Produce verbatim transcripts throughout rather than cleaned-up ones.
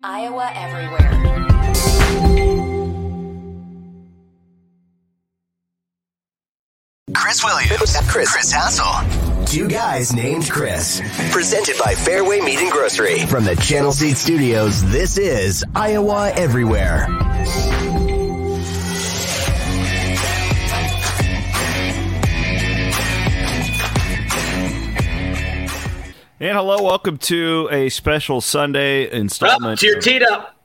Iowa everywhere. Chris Williams, Chris, Chris Hassel, Two Guys Named Chris, presented by Fairway Meat and Grocery. From the Channel C Studios, this is Iowa Everywhere. And hello, welcome to a special Sunday installment. Oh, it's your teed up.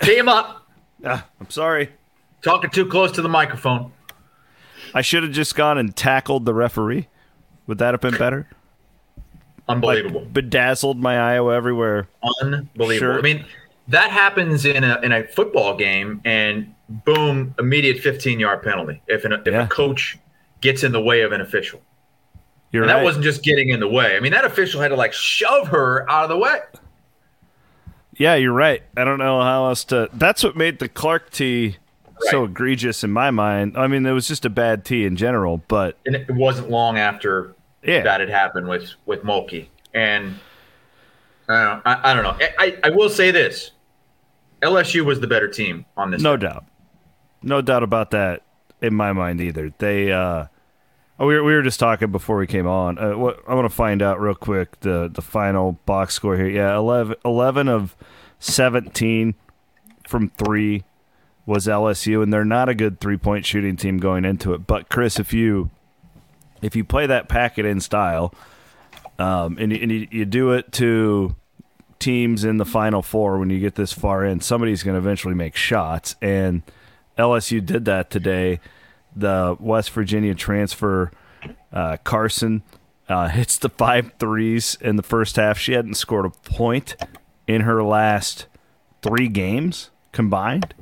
Tee him up. Uh, I'm sorry. Talking too close to the microphone. I should have just gone and tackled the referee. Would that have been better? Unbelievable. Like, bedazzled my Iowa everywhere. Unbelievable. Sure. I mean, that happens in a in a football game, and boom, immediate fifteen-yard penalty if, an, if yeah. a coach gets in the way of an official. You're and right. That wasn't just getting in the way. I mean, that official had to, like, shove her out of the way. Yeah, you're right. I don't know how else to – that's what made the Clark tee – right. So egregious in my mind. I mean, it was just a bad tee in general, but and it wasn't long after yeah. that had happened with with Mulkey. And uh, I, I don't know. I, I will say this: L S U was the better team on this. No team. doubt, no doubt about that. In my mind, either they. Uh, we were we were just talking before we came on. Uh, what I want to find out real quick the the final box score here. Yeah, eleven, eleven of seventeen from three. Was L S U, and they're not a good three-point shooting team going into it. But, Chris, if you if you play that packet in style um, and, and you, you do it to teams in the Final Four when you get this far in, somebody's going to eventually make shots. And L S U did that today. The West Virginia transfer, uh, Carson, uh, hits the five threes in the first half. She hadn't scored a point in her last three games combined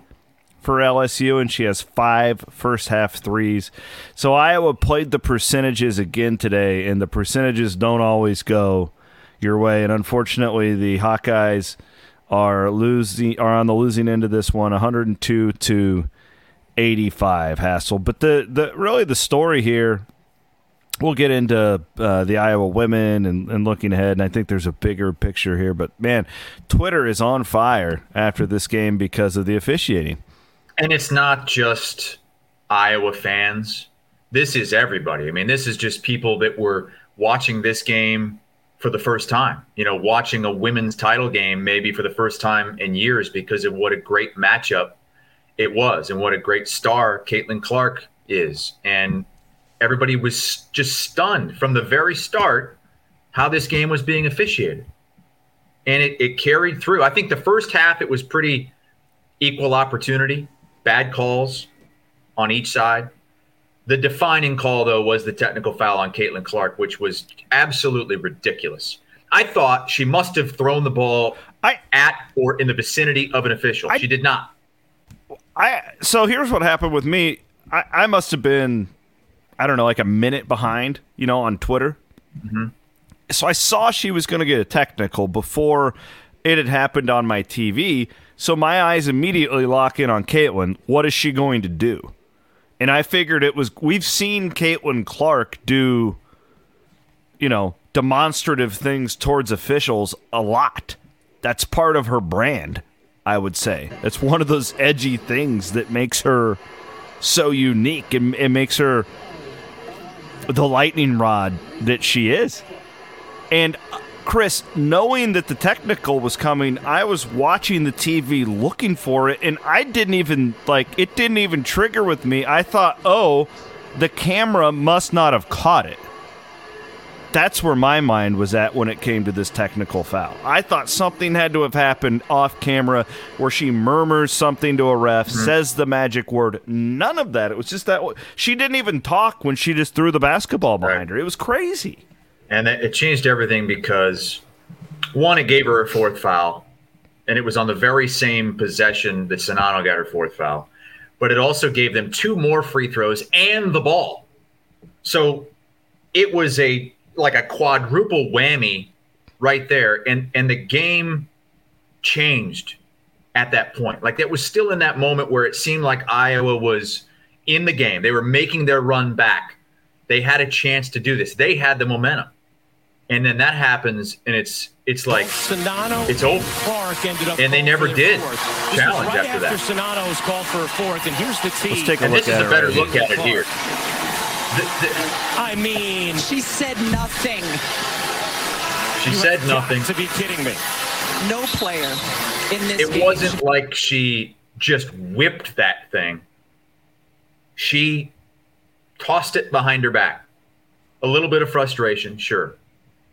for L S U, and she has five first half threes. So Iowa played the percentages again today, and the percentages don't always go your way. And unfortunately, the Hawkeyes are losing are on the losing end of this one, one hundred two to eighty-five, Hassel. But the, the really the story here, we'll get into uh, the Iowa women and, and looking ahead, and I think there's a bigger picture here. But, man, Twitter is on fire after this game because of the officiating. And it's not just Iowa fans. This is everybody. I mean, this is just people that were watching this game for the first time, you know, watching a women's title game maybe for the first time in years because of what a great matchup it was and what a great star Caitlin Clark is. And everybody was just stunned from the very start how this game was being officiated. And it, it carried through. I think the first half it was pretty equal opportunity. Bad calls on each side. The defining call, though, was the technical foul on Caitlin Clark, which was absolutely ridiculous. I thought she must have thrown the ball I, at or in the vicinity of an official. I, she did not. I So here's what happened with me. I, I must have been, I don't know, like a minute behind, you know, on Twitter. Mm-hmm. So I saw she was going to get a technical before it had happened on my T V. So my eyes immediately lock in on Caitlin. What is she going to do? And I figured it was, we've seen Caitlin Clark do, you know, demonstrative things towards officials a lot. That's part of her brand, I would say. It's one of those edgy things that makes her so unique. It, it makes her the lightning rod that she is. And Chris, knowing that the technical was coming, I was watching the T V looking for it, and I didn't even, like, it didn't even trigger with me. I thought, oh, the camera must not have caught it. That's where my mind was at when it came to this technical foul. I thought something had to have happened off camera where she murmurs something to a ref, mm-hmm. says the magic word. None of that. It was just that she didn't even talk when she just threw the basketball behind right. her. It was crazy. And it changed everything because, one, it gave her a fourth foul, and it was on the very same possession that Sinano got her fourth foul. But it also gave them two more free throws and the ball. So it was a like a quadruple whammy right there, and, and the game changed at that point. Like, that was still in that moment where it seemed like Iowa was in the game. They were making their run back. They had a chance to do this. They had the momentum. And then that happens, and it's it's like Sinano, it's over. Clark ended up and they never did challenge right after, after that. Sinano was called for a fourth, and here's the tee. Let's take a look at it. This is a better right look at it here. The, the, I mean, she said nothing. She you said nothing. To be kidding me. No player in this. It game. Wasn't like she just whipped that thing. She tossed it behind her back. A little bit of frustration, sure.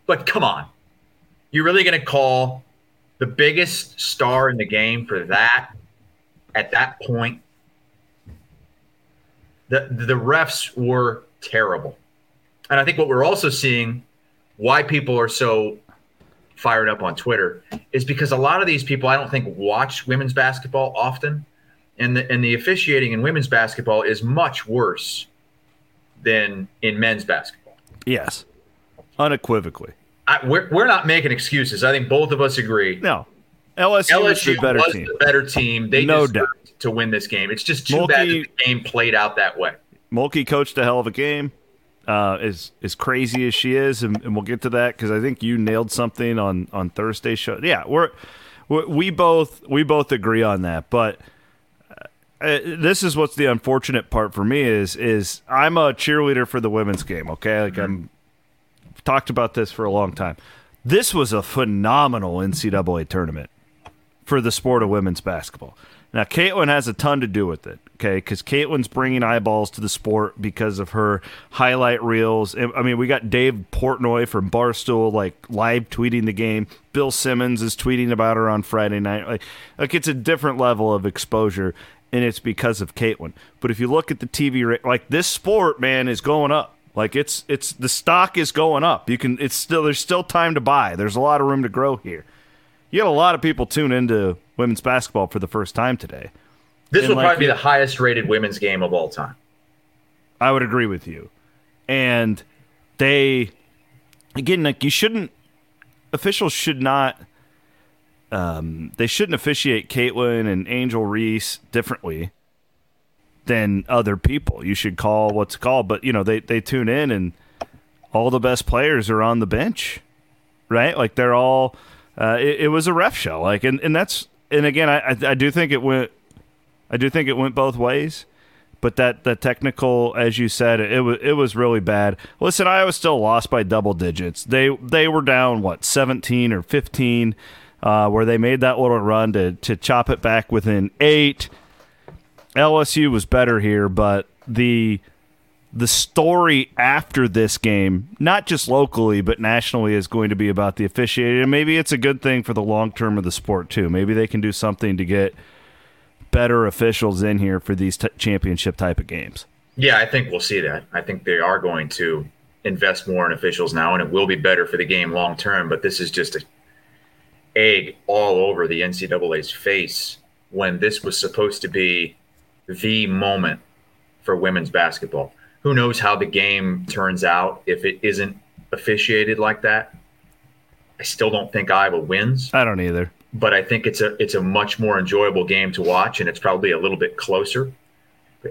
But come on. You're really going to call the biggest star in the game for that at that point? The, the refs were terrible. And I think what we're also seeing, why people are so fired up on Twitter, is because a lot of these people I don't think watch women's basketball often. And the, and the officiating in women's basketball is much worse than in men's basketball. Yes. Unequivocally. I, we're, we're not making excuses. I think both of us agree. No. L S U, L S U was the better was team. The better team. They no deserved doubt. To win this game. It's just too Mulkey, bad that the game played out that way. Mulkey coached a hell of a game, uh, as, as crazy as she is, and, and we'll get to that because I think you nailed something on, on Thursday's show. Yeah, we're, we're we both we both agree on that, but – Uh, this is what's the unfortunate part for me is is I'm a cheerleader for the women's game, okay? Like, I'm I've talked about this for a long time. This was a phenomenal N C double A tournament for the sport of women's basketball. Now, Caitlin has a ton to do with it, okay? Because Caitlin's bringing eyeballs to the sport because of her highlight reels. I mean, we got Dave Portnoy from Barstool, like, live tweeting the game. Bill Simmons is tweeting about her on Friday night. Like, like it's a different level of exposure. And it's because of Caitlin. But if you look at the T V, like, this sport, man, is going up. Like, it's it's the stock is going up. You can it's still there's still time to buy. There's a lot of room to grow here. You had a lot of people tune into women's basketball for the first time today. This and will like, probably be the highest rated women's game of all time. I would agree with you. And they, again, like, you shouldn't officials should not. Um, they shouldn't officiate Caitlin and Angel Reese differently than other people. You should call what's called, but, you know, they, they tune in and all the best players are on the bench, right? Like, they're all uh, – it, it was a ref show. Like, and, and that's – and, again, I, I, I do think it went – I do think it went both ways, but that the technical, as you said, it, it was it was really bad. Listen, Iowa still lost by double digits. They, they were down, what, seventeen or fifteen – Uh, where they made that little run to to chop it back within eight. L S U was better here, but the the story after this game, not just locally but nationally, is going to be about the officiating. And maybe it's a good thing for the long term of the sport too. Maybe they can do something to get better officials in here for these t- championship type of games. Yeah, I think we'll see that. I think they are going to invest more in officials now, and it will be better for the game long term. But this is just a egg all over the N C double A's face when this was supposed to be the moment for women's basketball. Who knows how the game turns out if it isn't officiated like that? I still don't think Iowa wins. I don't either. But I think it's a it's a much more enjoyable game to watch, and it's probably a little bit closer.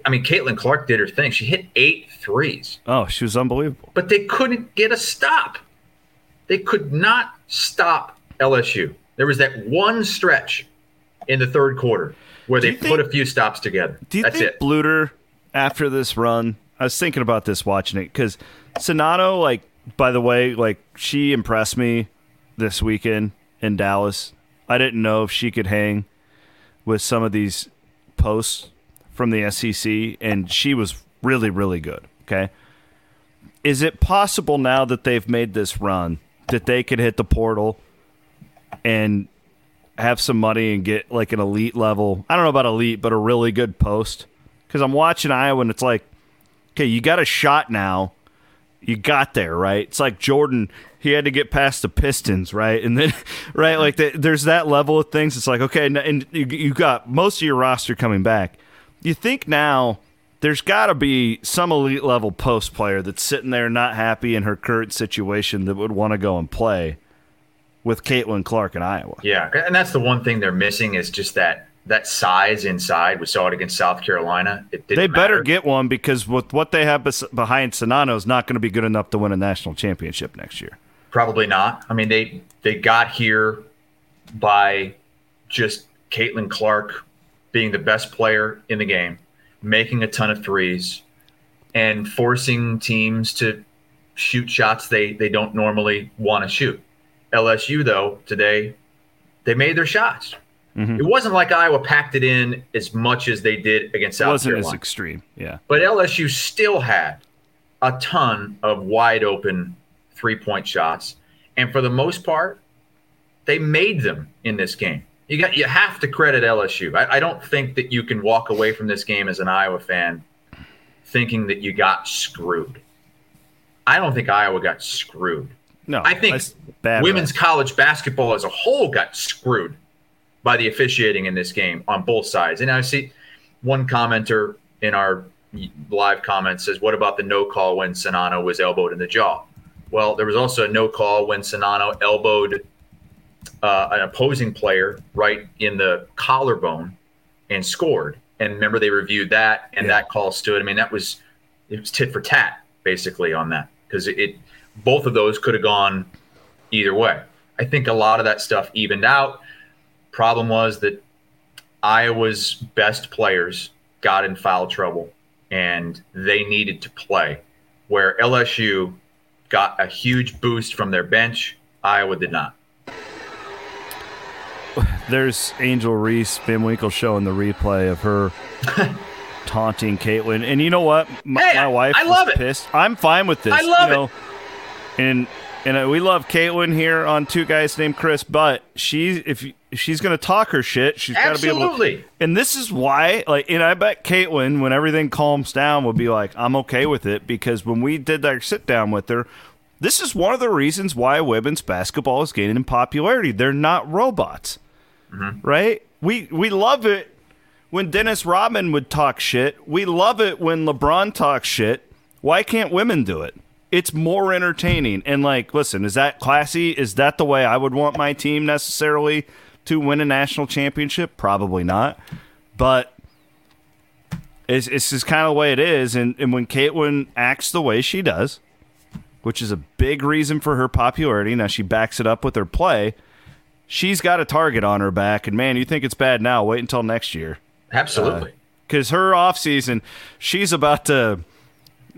I mean, Caitlin Clark did her thing. She hit eight threes. Oh, she was unbelievable. But they couldn't get a stop. They could not stop L S U. There was that one stretch in the third quarter where they think, put a few stops together. Do you That's think it. Bluter, after this run, I was thinking about this watching it, because Sinano, like, by the way, like, she impressed me this weekend in Dallas. I didn't know if she could hang with some of these posts from the S E C, and she was really, really good, okay? Is it possible now that they've made this run that they could hit the portal and have some money and get like an elite level? I don't know about elite, but a really good post. Because I'm watching Iowa and it's like, okay, you got a shot now. You got there, right? It's like Jordan, he had to get past the Pistons, right? And then, right, like the, there's that level of things. It's like, okay, and you, you got most of your roster coming back. You think now there's got to be some elite level post player that's sitting there not happy in her current situation that would want to go and play with Caitlin Clark in Iowa. Yeah, and that's the one thing they're missing is just that that size inside. We saw it against South Carolina. It didn't They better matter. Get one, because with what they have behind Sinano is not going to be good enough to win a national championship next year. Probably not. I mean, they they got here by just Caitlin Clark being the best player in the game, making a ton of threes, and forcing teams to shoot shots they, they don't normally want to shoot. L S U, though, today, they made their shots. Mm-hmm. It wasn't like Iowa packed it in as much as they did against South Carolina. It wasn't Carolina. As extreme, yeah. But L S U still had a ton of wide-open three-point shots, and for the most part, they made them in this game. You got you have to credit L S U. I, I don't think that you can walk away from this game as an Iowa fan thinking that you got screwed. I don't think Iowa got screwed. No, I think women's college basketball as a whole got screwed by the officiating in this game on both sides. And I see one commenter in our live comments says, what about the no call when Sinano was elbowed in the jaw? Well, there was also a no call when Sinano elbowed uh, an opposing player right in the collarbone and scored. And remember, they reviewed that, and yeah. that call stood. I mean, that was it was tit for tat, basically, on that, because it, it both of those could have gone either way. I think a lot of that stuff evened out. Problem was that Iowa's best players got in foul trouble, and they needed to play, where L S U got a huge boost from their bench. Iowa did not. There's Angel Reese, Ben Winkle showing the replay of her taunting Caitlin. And you know what? My, hey, my wife I love was it. Pissed. I'm fine with this. I love you know, it. And and we love Caitlin here on Two Guys Named Chris, but she, if she's going to talk her shit, she's got to be able to. And this is why, like, and I bet Caitlin, when everything calms down, will be like, I'm okay with it, because when we did our sit-down with her, this is one of the reasons why women's basketball is gaining in popularity. They're not robots. Mm-hmm. Right? We we love it when Dennis Rodman would talk shit. We love it when LeBron talks shit. Why can't women do it? It's more entertaining. And, like, listen, is that classy? Is that the way I would want my team necessarily to win a national championship? Probably not. But it's, it's just kind of the way it is. And, and when Caitlin acts the way she does, which is a big reason for her popularity, now she backs it up with her play. She's got a target on her back, and, man, you think it's bad now. Wait until next year. Absolutely. Because uh, her offseason, she's about to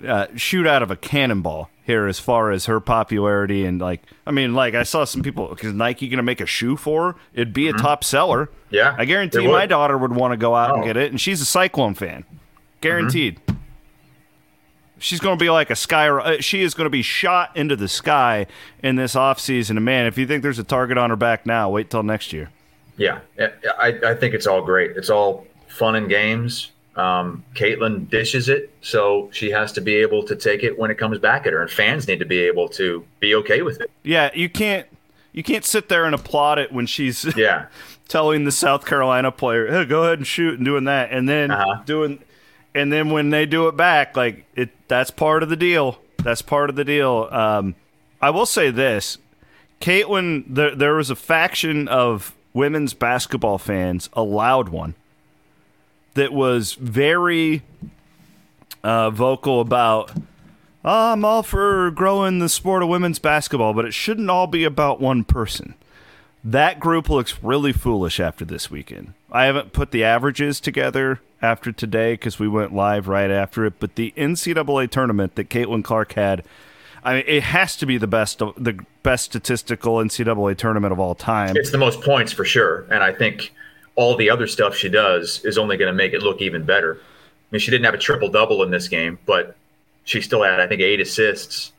uh, shoot out of a cannonball here as far as her popularity. And, like, I mean, like, I saw some people, because Nike going to make a shoe for her? It'd be mm-hmm. a top seller. Yeah. I guarantee my daughter would want to go out oh. and get it, and she's a Cyclone fan. Guaranteed. Mm-hmm. She's going to be like a sky. She is going to be shot into the sky in this offseason. And, man, if you think there's a target on her back now, wait till next year. Yeah, I, I think it's all great. It's all fun and games. Um, Caitlin dishes it, so she has to be able to take it when it comes back at her. And fans need to be able to be okay with it. Yeah, you can't you can't sit there and applaud it when she's yeah. telling the South Carolina player, hey, go ahead and shoot and doing that. And then uh-huh. doing – And then when they do it back, like it, that's part of the deal. That's part of the deal. Um, I will say this. Caitlin, there, there was a faction of women's basketball fans, a loud one, that was very uh, vocal about, oh, I'm all for growing the sport of women's basketball, but it shouldn't all be about one person. That group looks really foolish after this weekend. I haven't put the averages together after today because we went live right after it, but the N C double A tournament that Caitlin Clark had, I mean, it has to be the best the best statistical N C double A tournament of all time. It's the most points for sure, and I think all the other stuff she does is only going to make it look even better. I mean, she didn't have a triple-double in this game, but she still had, I think, eight assists.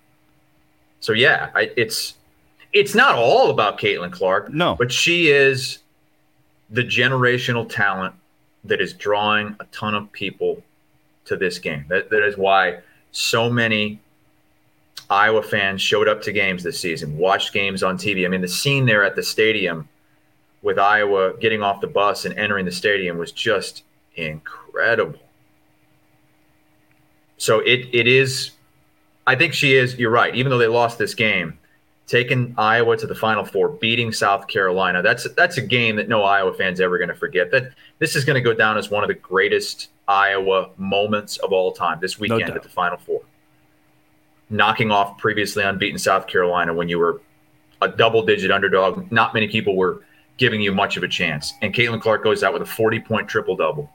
So, yeah, I, it's it's not all about Caitlin Clark, no, but she is the generational talent that is drawing a ton of people to this game. That, that is why so many Iowa fans showed up to games this season, watched games on T V. I mean, the scene there at the stadium with Iowa getting off the bus and entering the stadium was just incredible. So it it is – I think she is – you're right. Even though they lost this game, taking Iowa to the Final Four, beating South Carolina. That's that's a game that no Iowa fan's ever going to forget. That this is going to go down as one of the greatest Iowa moments of all time this weekend no at the Final Four. knocking off previously unbeaten South Carolina when you were a double-digit underdog. Not many people were giving you much of a chance. And Caitlin Clark goes out with a forty-point triple-double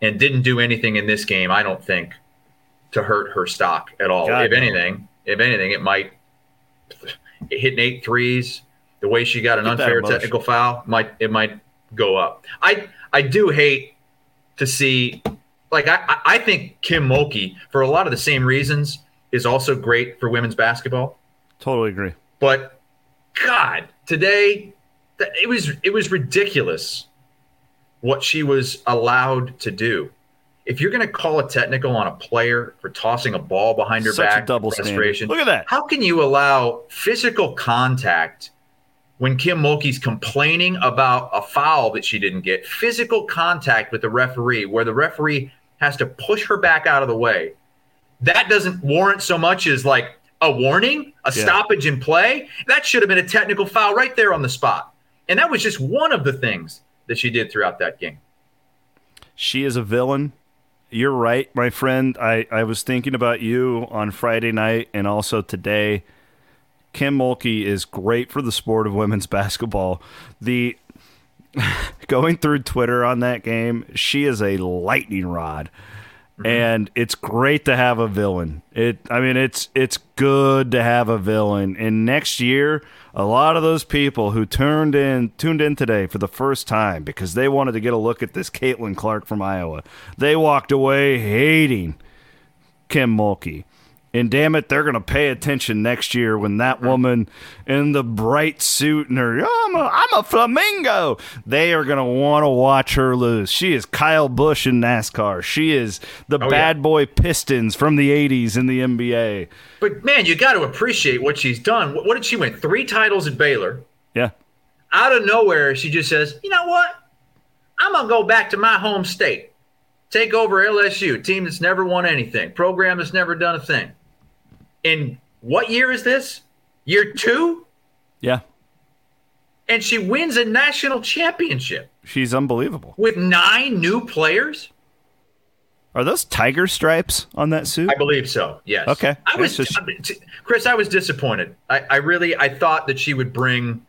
and didn't do anything in this game, I don't think, to hurt her stock at all. God, if anything, if anything, it might – hitting eight threes, the way she got an unfair technical foul, might it might go up. I, I do hate to see – Like, I, I think Kim Mulkey, for a lot of the same reasons, is also great for women's basketball. Totally agree. But, God, today, it was it was ridiculous what she was allowed to do. If you're going to call a technical on a player for tossing a ball behind her Such back, a double frustration, look at that. How can you allow physical contact when Kim Mulkey's complaining about a foul that she didn't get? Physical contact with the referee where the referee has to push her back out of the way. That doesn't warrant so much as like a warning, a yeah. stoppage in play. That should have been a technical foul right there on the spot. And that was just one of the things that she did throughout that game. She is a villain. You're right, my friend. I, I was thinking about you on Friday night and also today. Kim Mulkey is great for the sport of women's basketball. The going through Twitter on that game, she is a lightning rod. And it's great to have a villain. It, I mean, it's it's good to have a villain. And next year, a lot of those people who turned in tuned in today for the first time because they wanted to get a look at this Caitlin Clark from Iowa, they walked away hating Kim Mulkey. And damn it, they're going to pay attention next year when that woman in the bright suit and her, oh, I'm, a, I'm a flamingo, they are going to want to watch her lose. She is Kyle Busch in NASCAR. She is the oh, bad yeah. boy Pistons from the eighties in the N B A. But, man, you got to appreciate what she's done. What, what did she win? Three titles at Baylor. Yeah. Out of nowhere, she just says, you know what? I'm going to go back to my home state. Take over L S U, team that's never won anything, program that's never done a thing. And what year is this? Year two? Yeah. And she wins a national championship. She's unbelievable. With nine new players? Are those tiger stripes on that suit? I believe so, yes. Okay. I was, just... Chris, I was disappointed. I, I really I thought that she would bring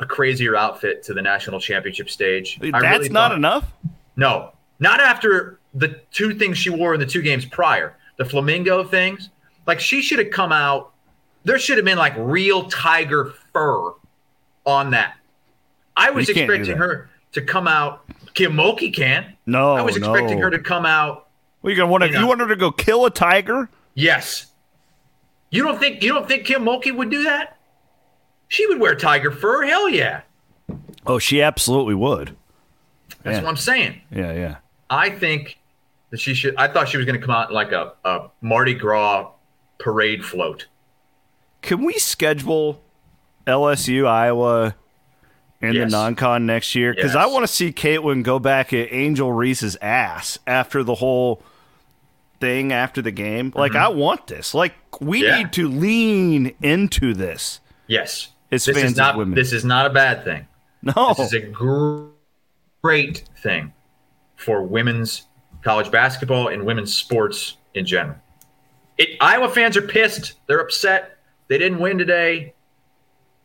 a crazier outfit to the national championship stage. That's I really not thought, enough? No. Not after the two things she wore in the two games prior. The flamingo things. Like, she should have come out – there should have been, like, real tiger fur on that. I was expecting her to come out – Kim Mulkey can. No, I was no. expecting her to come out – well, you, wanna, you, know, you want her to go kill a tiger? Yes. You don't think you don't think Kim Mulkey would do that? She would wear tiger fur? Hell yeah. Oh, she absolutely would. That's yeah. what I'm saying. Yeah, yeah. I think that she should – I thought she was going to come out like a, a Mardi Gras – parade float. Can we schedule L S U, Iowa, and yes. the non-con next year? Because yes. I want to see Caitlin go back at Angel Reese's ass after the whole thing, after the game. Mm-hmm. Like, I want this. Like, we yeah. need to lean into this. Yes. It's this is not women. This is not a bad thing. No. This is a gr- great thing for women's college basketball and women's sports in general. It, Iowa fans are pissed. They're upset. They didn't win today.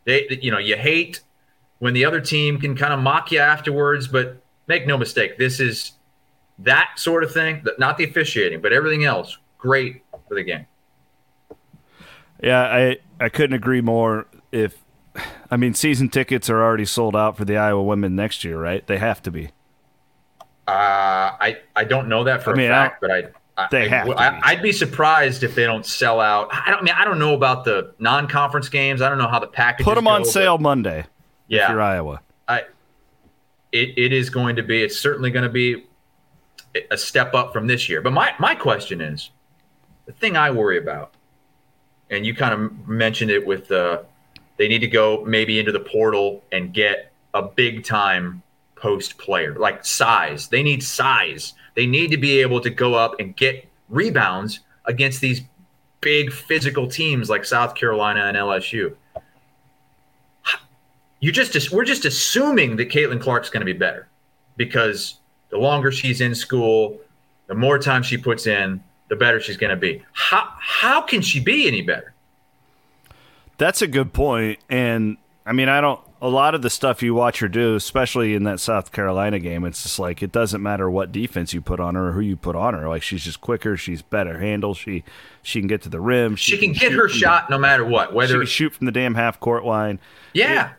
They, you know, you hate when the other team can kind of mock you afterwards, but make no mistake, this is that sort of thing, not the officiating, but everything else, great for the game. Yeah, I, I couldn't agree more. If I mean, season tickets are already sold out for the Iowa women next year, right? They have to be. Uh, I, I don't know that for I mean, a fact, I, but I – They have I, to be. I'd be surprised if they don't sell out. I don't I mean I don't know about the non-conference games. I don't know how the packages put them on go, sale Monday. Yeah, if you're Iowa. I it it is going to be. It's certainly going to be a step up from this year. But my my question is the thing I worry about, and you kind of mentioned it with the uh, they need to go maybe into the portal and get a big time post player like size. They need size. They need to be able to go up and get rebounds against these big physical teams like South Carolina and L S U. You just we're just assuming that Caitlin Clark's going to be better because the longer she's in school, the more time she puts in, the better she's going to be. How how can she be any better? That's a good point. And I mean, I don't, a lot of the stuff you watch her do, especially in that South Carolina game, it's just like, it doesn't matter what defense you put on her or who you put on her. Like, she's just quicker. She's better handle. She, she can get to the rim. She, she can, can get her shot no matter what, whether she can shoot from the damn half court line. Yeah.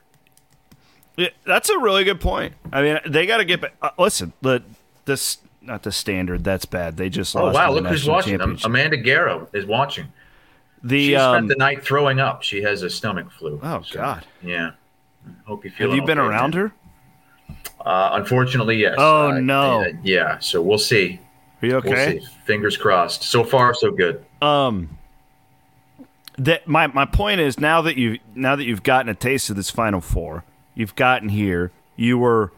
It, it, that's a really good point. I mean, they got to get back. Uh, listen, the, this, not the standard. That's bad. They just lost. Oh, wow. Look who's watching. Amanda Garrow is watching. The, she spent um, the night throwing up. She has a stomach flu. Oh, so, God. Yeah. Hope you feel Have you been okay, around man. her? Uh, unfortunately, yes. Oh, uh, no. Uh, yeah, so we'll see. Are you okay? We'll see. Fingers crossed. So far, so good. Um, that my, my point is now that you now that you've gotten a taste of this Final Four, you've gotten here. You were,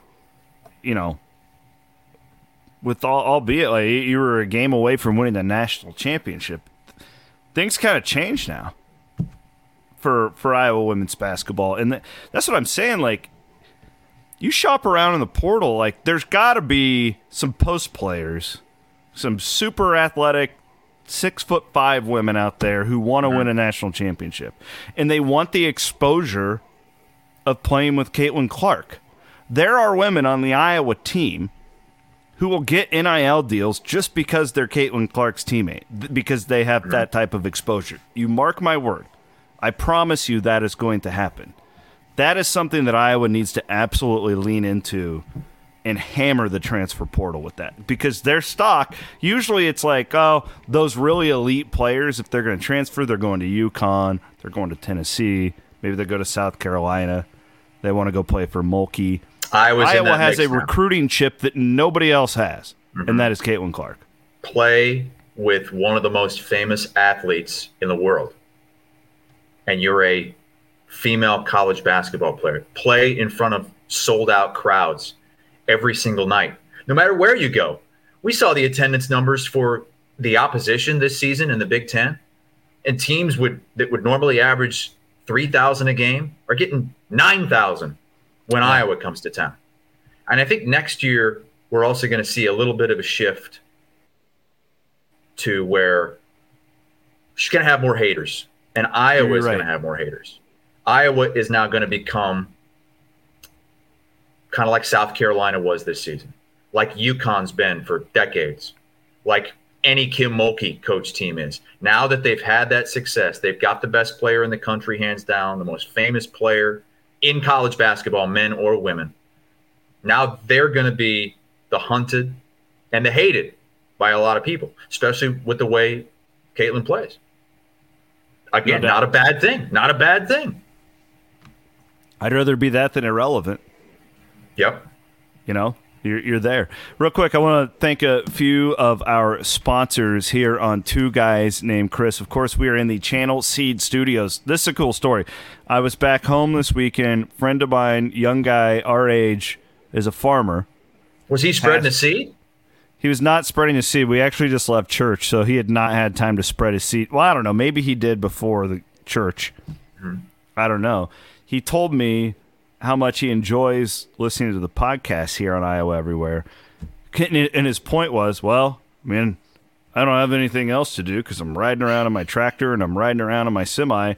you know, with all, albeit like you were a game away from winning the national championship. Things kind of change now for for Iowa women's basketball. And th- that's what I'm saying. Like, you shop around in the portal, like, there's got to be some post players, some super athletic, six foot five women out there who want to win a national championship. And they want the exposure of playing with Caitlin Clark. There are women on the Iowa team who will get N I L deals just because they're Caitlin Clark's teammate, th- because they have that type of exposure. You mark my word. I promise you that is going to happen. That is something that Iowa needs to absolutely lean into and hammer the transfer portal with that, because their stock, usually it's like, oh, those really elite players, if they're going to transfer, they're going to UConn, they're going to Tennessee, maybe they go to South Carolina, they want to go play for Mulkey. Iowa's Iowa has a recruiting chip that nobody else has, mm-hmm. and that is Caitlin Clark. Play with one of the most famous athletes in the world, and you're a female college basketball player. Play in front of sold-out crowds every single night, no matter where you go. We saw the attendance numbers for the opposition this season in the Big Ten, and teams would that would normally average three thousand a game are getting nine thousand. When yeah. Iowa comes to town. And I think next year we're also going to see a little bit of a shift to where she's going to have more haters, and Iowa is right. going to have more haters. Iowa is now going to become kind of like South Carolina was this season, like UConn's been for decades, like any Kim Mulkey coach team is. Now that they've had that success, they've got the best player in the country, hands down, the most famous player in college basketball, men or women. Now they're going to be the hunted and the hated by a lot of people, especially with the way Caitlin plays. Again, no not a bad thing. Not a bad thing. I'd rather be that than irrelevant. Yep. You know, you're, you're there. Real quick, I want to thank a few of our sponsors here on Two Guys Named Chris. Of course, we are in the Channel C Studios. This is a cool story. I was back home this weekend. Friend of mine, young guy, our age, is a farmer. Was he spreading Has, a seed? He was not spreading a seed. We actually just left church, so he had not had time to spread his seed. Well, I don't know. Maybe he did before the church. Mm-hmm. I don't know. He told me how much he enjoys listening to the podcast here on Iowa Everywhere. And his point was, well, I mean, I don't have anything else to do because I'm riding around in my tractor and I'm riding around in my semi.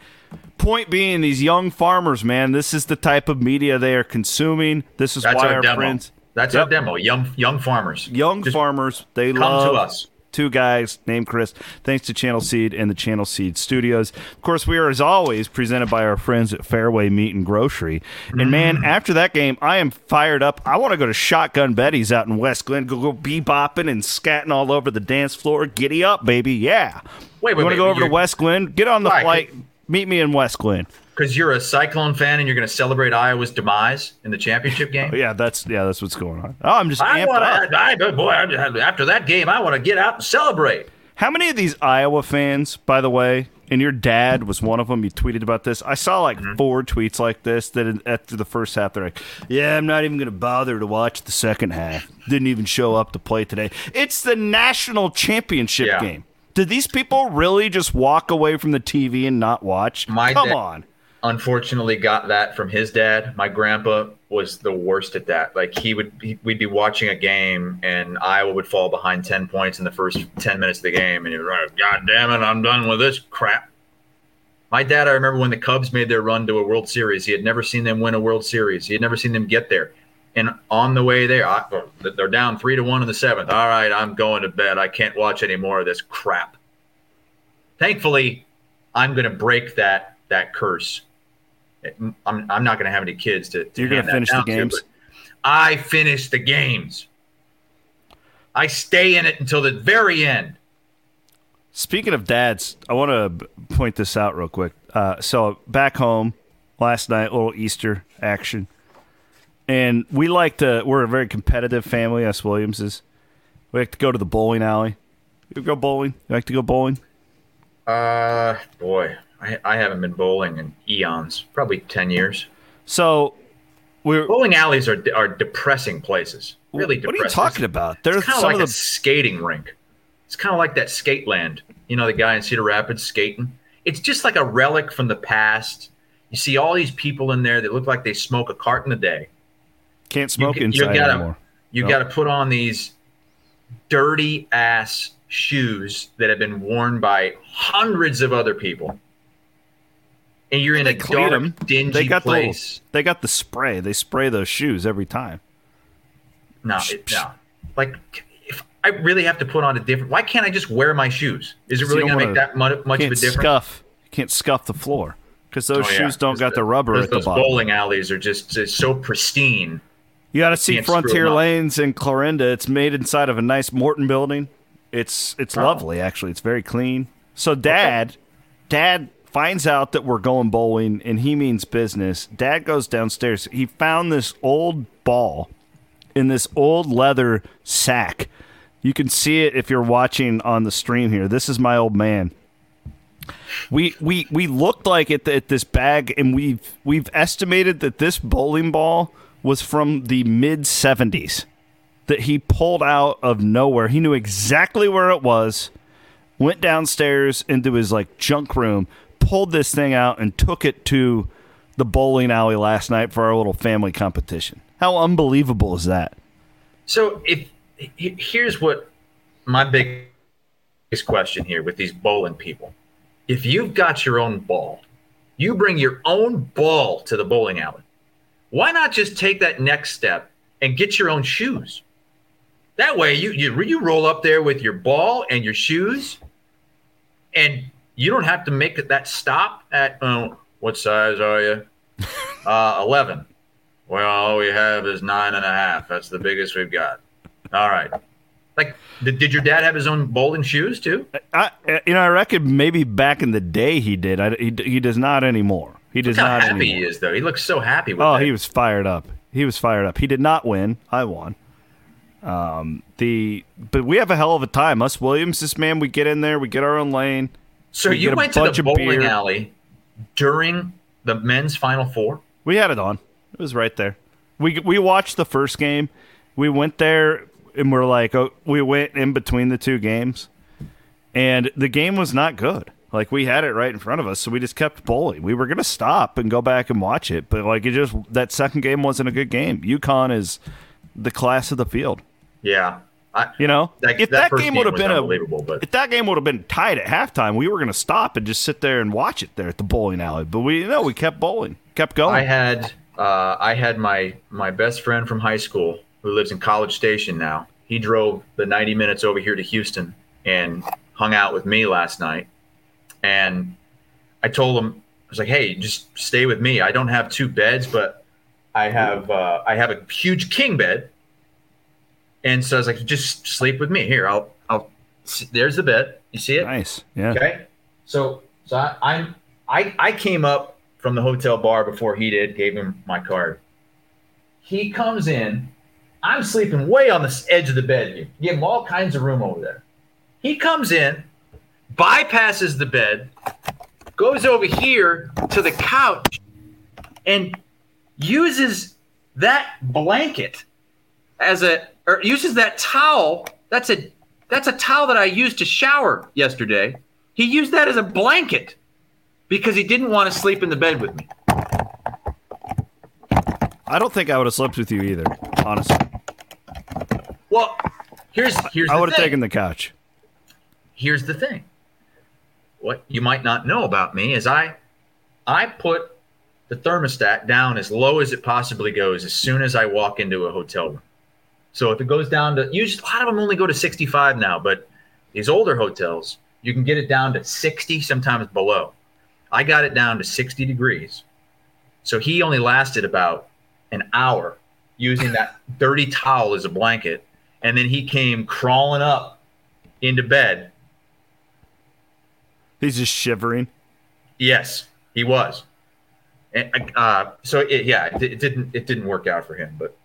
Point being, these young farmers, man, this is the type of media they are consuming. This is That's why our, our friends. That's yep. our demo. Young young farmers. Young Just farmers. They come love to us. Two Guys Named Chris, thanks to Channel Seed and the Channel Seed Studios. Of course, we are, as always, presented by our friends at Fairway Meat and Grocery. And, man, after that game, I am fired up. I want to go to Shotgun Betty's out in West Glen, go, go bebopping and scatting all over the dance floor. Giddy up, baby. Yeah. Wait, wait, you want to go over to West Glen? Get on the right, flight. Meet me in West Glen. Because you're a Cyclone fan and you're going to celebrate Iowa's demise in the championship game? Oh, yeah, that's yeah, that's what's going on. Oh, I'm just I amped wanna, up. I, I, boy, after that game, I want to get out and celebrate. How many of these Iowa fans, by the way, and your dad was one of them, you tweeted about this. I saw like mm-hmm. four tweets like this that after the first half, they're like, yeah, I'm not even going to bother to watch the second half. Didn't even show up to play today. It's the national championship yeah. game. Did these people really just walk away from the T V and not watch? My Come da- on. unfortunately got that from his dad. My grandpa was the worst at that. Like he would, he, we'd be watching a game and Iowa would fall behind ten points in the first ten minutes of the game. And he was like, God damn it, I'm done with this crap. My dad, I remember when the Cubs made their run to a World Series, he had never seen them win a World Series. He had never seen them get there. And on the way there, I, they're down three to one in the seventh. All right, I'm going to bed. I can't watch any more of this crap. Thankfully, I'm going to break that, that curse. I'm, I'm not going to have any kids to. to You're going to finish the games. To, I finish the games. I stay in it until the very end. Speaking of dads, I want to point this out real quick. Uh, so back home last night, little Easter action, and we like to. We're a very competitive family, us Williamses. We like to go to the bowling alley. You go bowling. You like to go bowling? Uh, boy. I haven't been bowling in eons, probably ten years. So, we're, bowling alleys are are depressing places. Really depressing. What are you talking about? There's kind of like of the... a skating rink. It's kind of like that skate land. You know, the guy in Cedar Rapids skating. It's just like a relic from the past. You see all these people in there that look like they smoke a carton a day. Can't smoke you, inside you gotta, anymore. You nope. got to put on these dirty ass shoes that have been worn by hundreds of other people. And you're in they a dark, them. dingy they got place. The little, they got the spray. They spray those shoes every time. No, it, no. Like, if I really have to put on a different – why can't I just wear my shoes? Is it really going to make that much of a difference? Scuff, you can't scuff the floor because those oh, yeah. shoes don't got the, the rubber at the bottom. Those bowling alleys are just, just so pristine. You got to see Frontier Lanes in Clarinda. It's made inside of a nice Morton building. It's, it's oh. lovely, actually. It's very clean. So, Dad, okay. Dad – finds out that we're going bowling, and he means business. Dad goes downstairs. He found this old ball in this old leather sack. You can see it if you're watching on the stream here. This is my old man. We we we looked like at, the, at this bag, and we've we've estimated that this bowling ball was from the mid seventies that he pulled out of nowhere. He knew exactly where it was. Went downstairs into his like junk room. Pulled this thing out and took it to the bowling alley last night for our little family competition. How unbelievable is that? So if here's what my biggest question here with these bowling people. If you've got your own ball, you bring your own ball to the bowling alley. Why not just take that next step and get your own shoes? That way you you, you roll up there with your ball and your shoes and you don't have to make that stop at, oh, what size are you? Uh, eleven. Well, all we have is nine and a half. That's the biggest we've got. All right. Like, did, did your dad have his own bowling shoes too? I, you know, I reckon maybe back in the day he did. I, he, he does not anymore. He does not anymore. Look how happy he is, though. He looks so happy with that. Oh, he was fired up. He was fired up. He did not win. I won. Um, the but we have a hell of a time. Us Williams, this man, we get in there. We get our own lane. So we you went to the bowling alley during the men's Final Four? We had it on. It was right there. We we watched the first game. We went there, and we're like, oh, we went in between the two games. And the game was not good. Like, we had it right in front of us, so we just kept bowling. We were going to stop and go back and watch it, but, like, it just that second game wasn't a good game. UConn is the class of the field. Yeah. I, you know, that, if that, that game would have been unbelievable, a, but. if that game would have been tied at halftime, we were going to stop and just sit there and watch it there at the bowling alley. But we, you know, we kept bowling, kept going. I had, uh, I had my my best friend from high school who lives in College Station now. He drove the ninety minutes over here to Houston and hung out with me last night. And I told him, I was like, "Hey, just stay with me. I don't have two beds, but I have uh, I have a huge king bed." And so I was like, just sleep with me here. I'll, I'll. There's the bed. You see it? Nice. Yeah. Okay. So, so I, I'm, I, I came up from the hotel bar before he did. Gave him my card. He comes in. I'm sleeping way on the edge of the bed. You give him all kinds of room over there. He comes in, bypasses the bed, goes over here to the couch, and uses that blanket as a. Or uses that towel. That's a that's a towel that I used to shower yesterday. He used that as a blanket. because he didn't want to sleep in the bed with me. I don't think I would have slept with you either, honestly. Well, here's here's. I would have taken the couch. Here's the thing. What you might not know about me is I, I put the thermostat down as low as it possibly goes as soon as I walk into a hotel room. So if it goes down to, usually a lot of them only go to sixty-five now, but these older hotels, you can get it down to sixty, sometimes below. I got it down to sixty degrees. So he only lasted about an hour using that dirty towel as a blanket. And then he came crawling up into bed. He's just shivering. Yes, he was. And, uh, so it, yeah, it, it didn't it didn't work out for him. But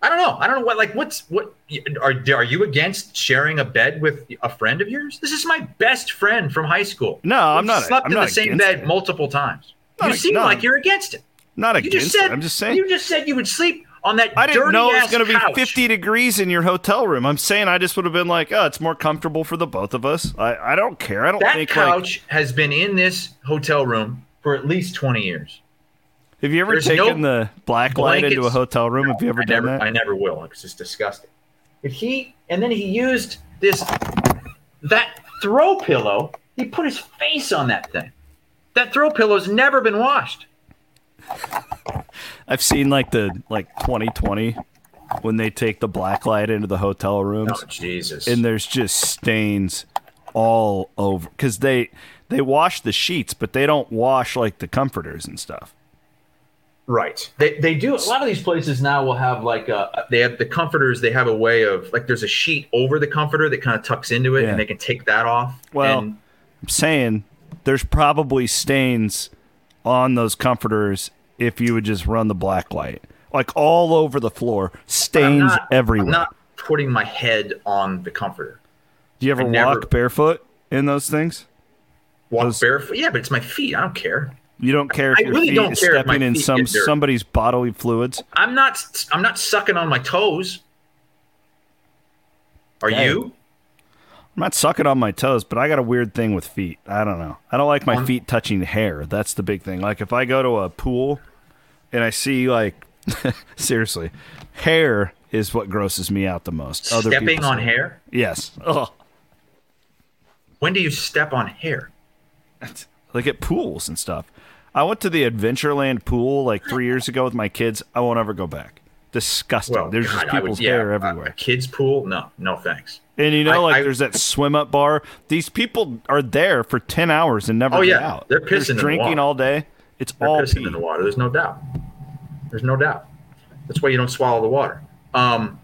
I don't know. I don't know what like what's what are are you against sharing a bed with a friend of yours? This is my best friend from high school. No, We've I'm not. Slept I'm in not the same bed it. multiple times. Not you a, seem not, like you're against it. Not against you just said, it. I'm just saying. You just said you would sleep on that. I didn't dirty know it was going to be fifty degrees in your hotel room. I'm saying I just would have been like, oh, it's more comfortable for the both of us. I, I don't care. I don't that think that couch like, has been in this hotel room for at least twenty years. Have you ever There's taken no the black blankets. light into a hotel room? No, have you ever I done never, that? I never will. It's just disgusting. If he and then he used this that throw pillow. He put his face on that thing. That throw pillow's never been washed. I've seen like the like twenty twenty when they take the black light into the hotel rooms. Oh Jesus! And there's just stains all over because they they wash the sheets, but they don't wash like the comforters and stuff. Right. They they do. A lot of these places now will have like a, they have the comforters. They have a way of like there's a sheet over the comforter that kind of tucks into it yeah. and they can take that off. Well, and, I'm saying there's probably stains on those comforters if you would just run the black light like all over the floor. Stains I'm not, everywhere. I'm not putting my head on the comforter. Do you ever I walk never, barefoot in those things? Walk those, barefoot? Yeah, but it's my feet. I don't care. You don't care if I your really feet don't care stepping feet in some somebody's bodily fluids. I'm not. I'm not sucking on my toes. Are Dang. you? I'm not sucking on my toes, but I got a weird thing with feet. I don't know. I don't like my um, feet touching hair. That's the big thing. Like if I go to a pool and I see like seriously, hair is what grosses me out the most. Stepping Other people on say, hair? Yes. Ugh. When do you step on hair? Like at pools and stuff. I went to the Adventureland pool like three years ago with my kids. I won't ever go back. Disgusting. Well, there's God, just people's would, yeah, hair everywhere. A kids pool? No, no thanks. And you know, I, like I, there's that swim up bar. These people are there for ten hours and never oh, get yeah. out. They're pissing they're drinking in the water. all day. It's they're all pissing pee. in the water. There's no doubt. There's no doubt. That's why you don't swallow the water. Um,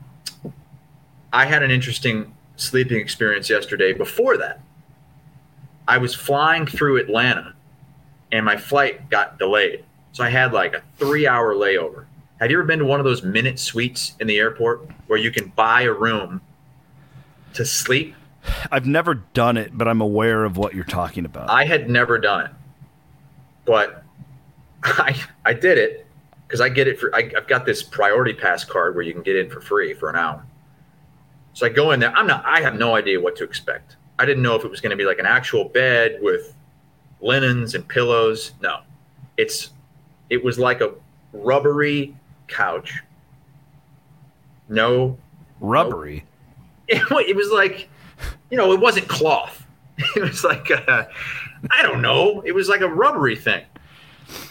I had an interesting sleeping experience yesterday. Before that, I was flying through Atlanta. And my flight got delayed. So I had like a three-hour layover. Have you ever been to one of those minute suites in the airport where you can buy a room to sleep? I've never done it, but I'm aware of what you're talking about. I had never done it. But I I did it because I get it for I, I've got this priority pass card where you can get in for free for an hour. So I go in there. I'm not I have no idea what to expect. I didn't know if it was going to be like an actual bed with linens and pillows. No, it's it was like a rubbery couch. No, rubbery. No, it, it was like, you know, it wasn't cloth. It was like a, I don't know. It was like a rubbery thing,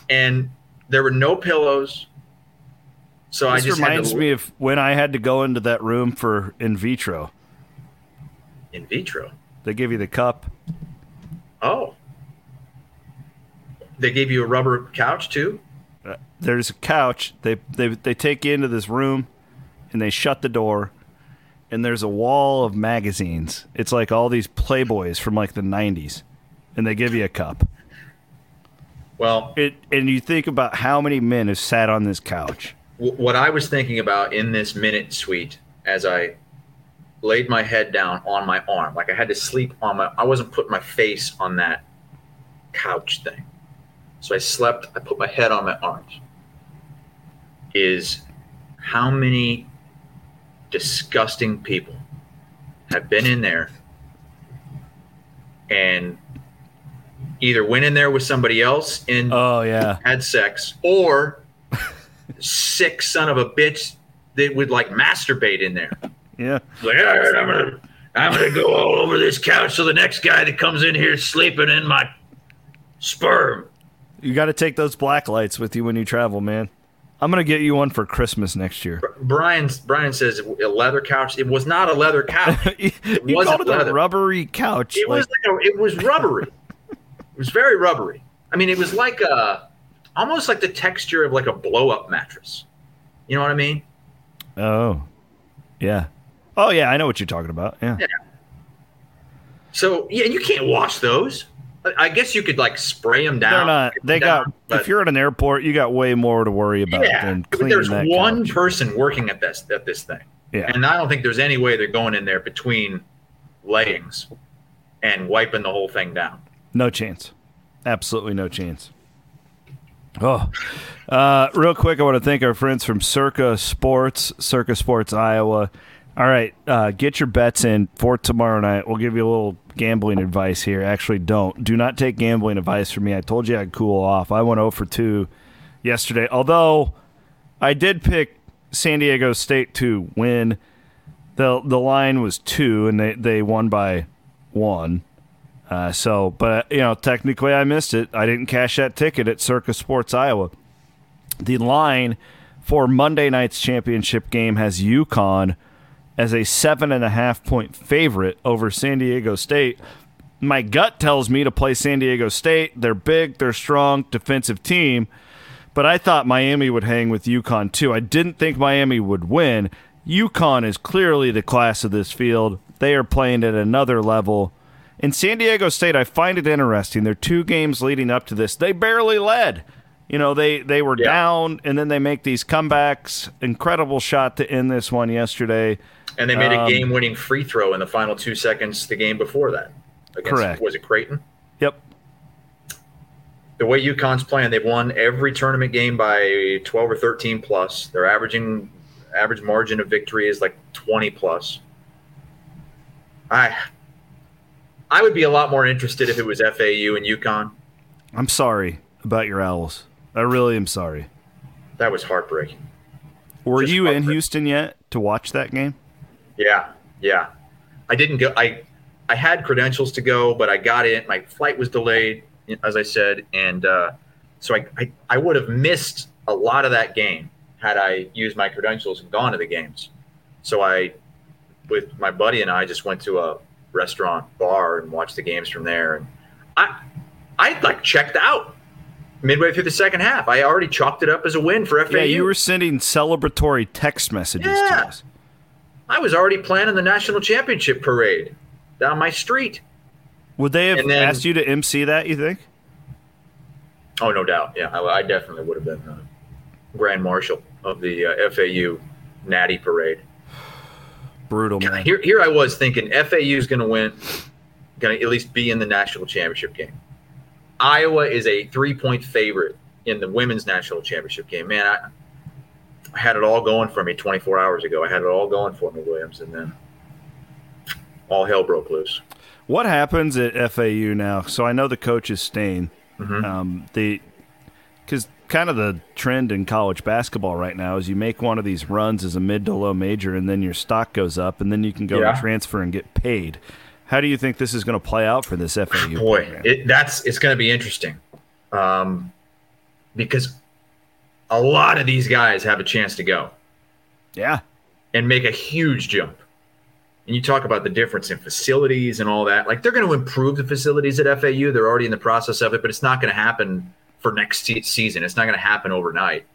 and there were no pillows. So this I just reminds had to, me of when I had to go into that room for in vitro. In vitro. They give you the cup. Oh. They gave you a rubber couch, too? Uh, there's a couch. They, they they take you into this room, and they shut the door, and there's a wall of magazines. It's like all these Playboys from, like, the nineties, and they give you a cup. Well, it and you think about how many men have sat on this couch. W- what I was thinking about in this minute suite as I laid my head down on my arm, like I had to sleep on my – I wasn't putting my face on that couch thing. So I slept, I put my head on my arms, is how many disgusting people have been in there and either went in there with somebody else and oh, yeah. had sex, or sick son of a bitch that would like masturbate in there. Yeah. Like, all right, I'm gonna I'm gonna go all over this couch so the next guy that comes in here sleeping in my sperm. You got to take those black lights with you when you travel, man. I'm gonna get you one for Christmas next year. Brian Brian says a leather couch. It was not a leather couch. It you wasn't called it leather. A rubbery couch. It like... was like a, it was rubbery. It was very rubbery. I mean, it was like a almost like the texture of like a blow up mattress. You know what I mean? Oh, yeah. Oh yeah, I know what you're talking about. Yeah. yeah. So yeah, you can't wash those. I guess you could like spray them down. They're not. They got. Down, if you're at an airport, you got way more to worry about yeah, than cleaning there's that one couch. Person working at this at this thing. Yeah. And I don't think there's any way they're going in there between layings and wiping the whole thing down. No chance. Absolutely no chance. Oh, uh, real quick, I want to thank our friends from Circa Sports, Circa Sports Iowa. All right, uh, get your bets in for tomorrow night. We'll give you a little gambling advice here. Actually, don't. Do not take gambling advice from me. I told you I'd cool off. I went oh for two yesterday, although I did pick San Diego State to win. The The line was two, and they, they won by one. Uh, so, but, you know, technically I missed it. I didn't cash that ticket at Circa Sports Iowa. The line for Monday night's championship game has UConn as a seven and a half point favorite over San Diego State. My gut tells me to play San Diego State. They're big, they're strong, defensive team. But I thought Miami would hang with UConn too. I didn't think Miami would win. UConn is clearly the class of this field. They are playing at another level. In San Diego State, I find it interesting. Their two games leading up to this, they barely led. You know, they, they were yeah. down, and then they make these comebacks. Incredible shot to end this one yesterday. And they made a um, game-winning free throw in the final two seconds the game before that. Against, correct. Was it Creighton? Yep. The way UConn's playing, they've won every tournament game by twelve or thirteen plus. Their averaging average margin of victory is like twenty plus. I I would be a lot more interested if it was F A U and UConn. I'm sorry about your Owls. I really am sorry. That was heartbreaking. Were Just you heartbreaking. in Houston yet to watch that game? Yeah, yeah. I didn't go. I I had credentials to go, but I got in. My flight was delayed, as I said, and uh, so I, I I would have missed a lot of that game had I used my credentials and gone to the games. So I, with my buddy and I, just went to a restaurant bar and watched the games from there. And I I like checked out midway through the second half. I already chalked it up as a win for F A U. Yeah, you were sending celebratory text messages yeah. to us. I was already planning the national championship parade down my street. Would they have then, asked you to M C that, you think? Oh, no doubt. Yeah, I, I definitely would have been the Grand Marshal of the uh, F A U Natty Parade. Brutal, man. Here, here I was thinking F A U is going to win, going to at least be in the national championship game. Iowa is a three-point favorite in the women's national championship game. Man, I... I had it all going for me twenty-four hours ago. I had it all going for me, Williams, and then all hell broke loose. What happens at F A U now? So I know the coach is staying. Mm-hmm. Um, the because kind of the trend in college basketball right now is you make one of these runs as a mid to low major, and then your stock goes up, and then you can go yeah. and transfer and get paid. How do you think this is going to play out for this F A U? Boy, it, that's it's going to be interesting um, because. A lot of these guys have a chance to go. Yeah. And make a huge jump. And you talk about the difference in facilities and all that. Like, they're going to improve the facilities at F A U. They're already in the process of it, but it's not going to happen for next season. It's not going to happen overnight.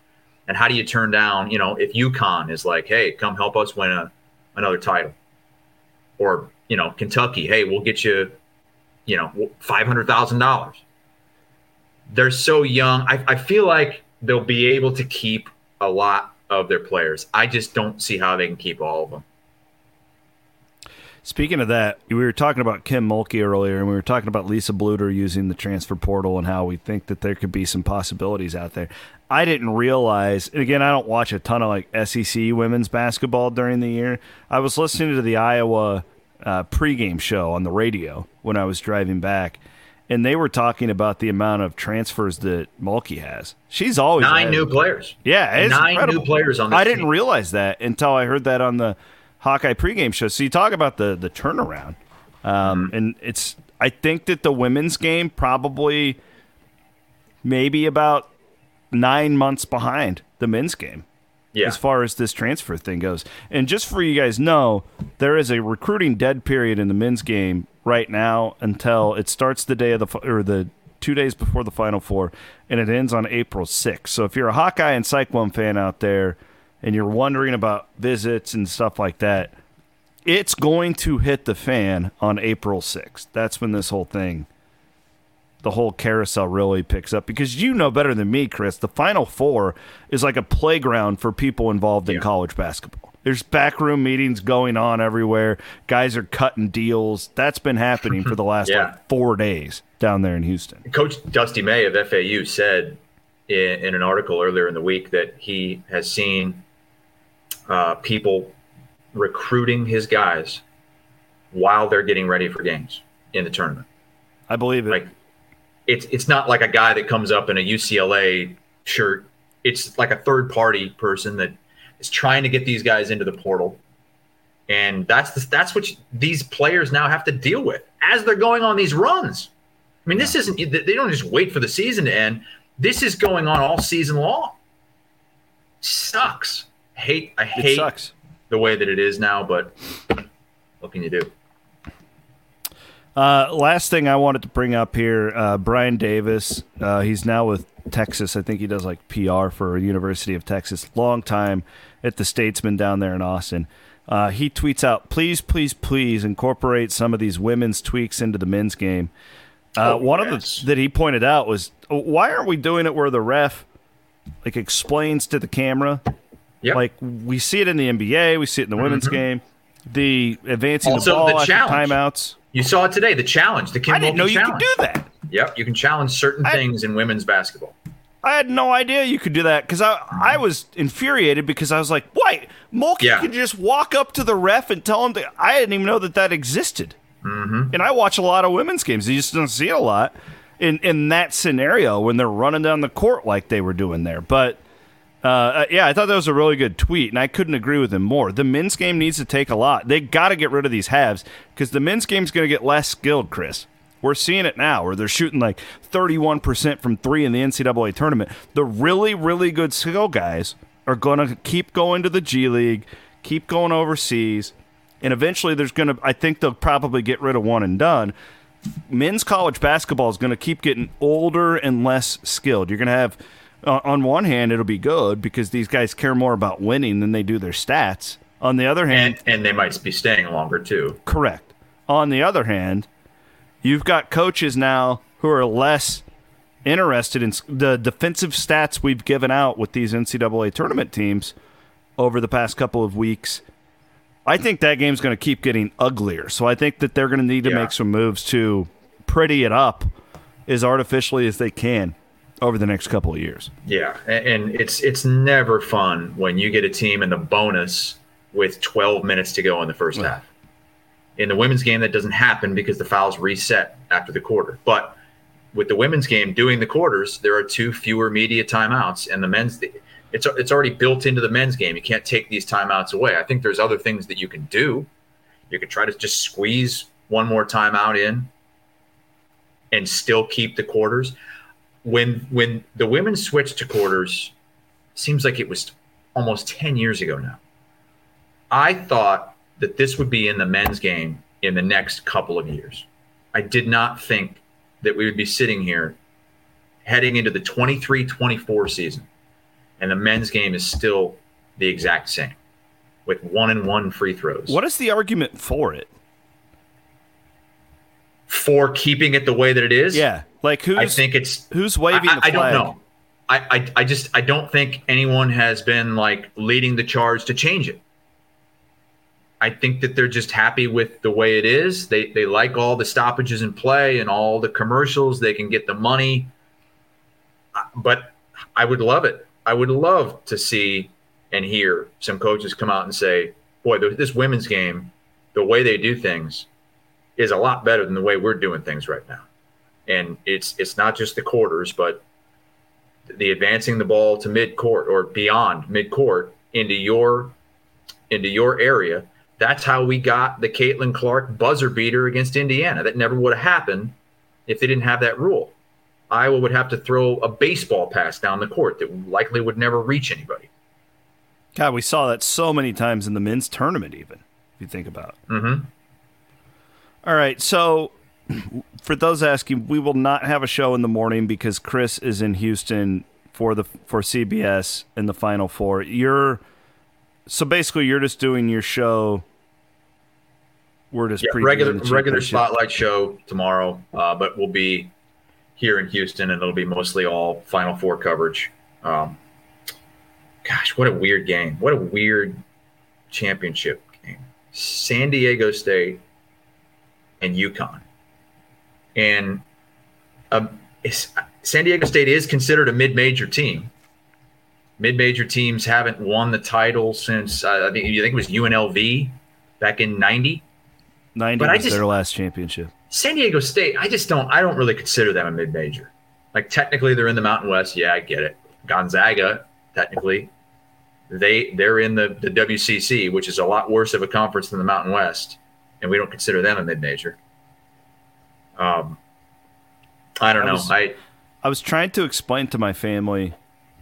And how do you turn down, you know, if UConn is like, hey, come help us win a, another title? Or, you know, Kentucky, hey, we'll get you, you know, five hundred thousand dollars. They're so young. I, I feel like they'll be able to keep a lot of their players. I just don't see how they can keep all of them. Speaking of that, we were talking about Kim Mulkey earlier, and we were talking about Lisa Bluter using the transfer portal and how we think that there could be some possibilities out there. I didn't realize, and again, I don't watch a ton of like S E C women's basketball during the year. I was listening to the Iowa uh, pregame show on the radio when I was driving back, and they were talking about the amount of transfers that Mulkey has. She's always nine new players. Yeah, it's nine incredible. new players on. This I team. didn't realize that until I heard that on the Hawkeye pregame show. So you talk about the the turnaround, um, mm-hmm. and it's. I think that the women's game probably maybe about nine months behind the men's game. Yeah. As far as this transfer thing goes. And just for you guys know, there is a recruiting dead period in the men's game right now until it starts the day of the or the two days before the Final Four, and it ends on April sixth. So if you're a Hawkeye and Cyclone fan out there and you're wondering about visits and stuff like that, it's going to hit the fan on April sixth. That's when this whole thing, the whole carousel really picks up, because you know better than me, Chris, the Final Four is like a playground for people involved in yeah. college basketball. There's backroom meetings going on everywhere. Guys are cutting deals. That's been happening for the last yeah. like, four days down there in Houston. Coach Dusty May of F A U said in, in an article earlier in the week that he has seen uh, people recruiting his guys while they're getting ready for games in the tournament. I believe it. Like, It's it's not like a guy that comes up in a U C L A shirt. It's like a third party person that is trying to get these guys into the portal, and that's the, that's what you, these players now have to deal with as they're going on these runs. I mean, this isn't they don't just wait for the season to end. This is going on all season long. Sucks. I hate I hate it sucks. the way that it is now, but what can you do? Uh, last thing I wanted to bring up here, uh, Brian Davis, uh, he's now with Texas. I think he does like P R for University of Texas, long time at the Statesman down there in Austin. Uh, he tweets out, please, please, please incorporate some of these women's tweaks into the men's game. Uh, oh, one yes. of the that he pointed out was, why aren't we doing it where the ref like explains to the camera? Yep. Like we see it in the N B A, we see it in the mm-hmm. women's game, the advancing also, the ball the after timeouts. You saw it today, the challenge, the Kim Mulkey challenge. I didn't know you challenge. could do that. Yep, you can challenge certain I, things in women's basketball. I had no idea you could do that, because I mm-hmm. I was infuriated because I was like, wait, Mulkey yeah. could just walk up to the ref and tell him that. I didn't even know that that existed. Mm-hmm. And I watch a lot of women's games. You just don't see it a lot in, in that scenario when they're running down the court like they were doing there. But, uh, yeah, I thought that was a really good tweet, and I couldn't agree with him more. The men's game needs to take a lot. They got to get rid of these halves, because the men's game's going to get less skilled, Chris. We're seeing it now, where they're shooting like thirty-one percent from three in the N C double A tournament. The really, really good skill guys are going to keep going to the G League, keep going overseas, and eventually there's going to – I think they'll probably get rid of one and done. Men's college basketball is going to keep getting older and less skilled. You're going to have – on one hand, it'll be good because these guys care more about winning than they do their stats. On the other hand... And, and they might be staying longer, too. Correct. On the other hand, you've got coaches now who are less interested in the defensive stats we've given out with these N C double A tournament teams over the past couple of weeks. I think that game's going to keep getting uglier. So I think that they're going to need to yeah. make some moves to pretty it up as artificially as they can over the next couple of years. Yeah, and it's it's never fun when you get a team in the bonus with twelve minutes to go in the first yeah. half. In the women's game, that doesn't happen because the fouls reset after the quarter. But with the women's game doing the quarters, there are two fewer media timeouts, and the men's it's it's already built into the men's game. You can't take these timeouts away. I think there's other things that you can do. You could try to just squeeze one more timeout in and still keep the quarters. When when the women switched to quarters, seems like it was almost ten years ago now. I thought that this would be in the men's game in the next couple of years. I did not think that we would be sitting here heading into the twenty-three twenty-four season, and the men's game is still the exact same with one and one free throws. What is the argument for it? For keeping it the way that it is? Yeah. Like who's I think it's who's waving I, the flag? I don't know. I, I I just I don't think anyone has been like leading the charge to change it. I think that they're just happy with the way it is. They they like all the stoppages in play and all the commercials. They can get the money. But I would love it. I would love to see and hear some coaches come out and say, "Boy, this women's game, the way they do things, is a lot better than the way we're doing things right now." And it's it's not just the quarters, but the advancing the ball to midcourt or beyond midcourt into your into your area. That's how we got the Caitlin Clark buzzer beater against Indiana. That never would have happened if they didn't have that rule. Iowa would have to throw a baseball pass down the court that likely would never reach anybody. God, we saw that so many times in the men's tournament, even, if you think about it. Mm-hmm. All right, so for those asking, we will not have a show in the morning because Chris is in Houston for the for C B S in the Final Four. You're so basically you're just doing your show. We're just yeah, regular regular spotlight show tomorrow, uh, but we'll be here in Houston, and it'll be mostly all Final Four coverage. Um, gosh, what a weird game! What a weird championship game. San Diego State and UConn. And um, San Diego State is considered a mid-major team. Mid-major teams haven't won the title since uh, I think you think it was U N L V back in ninety. ninety but was I just, their last championship. San Diego State, I just don't. I don't really consider them a mid-major. Like technically, they're in the Mountain West. Yeah, I get it. Gonzaga, technically, they they're in the, the W C C, which is a lot worse of a conference than the Mountain West, and we don't consider them a mid-major. Um, I don't know. I was, I, I was trying to explain to my family,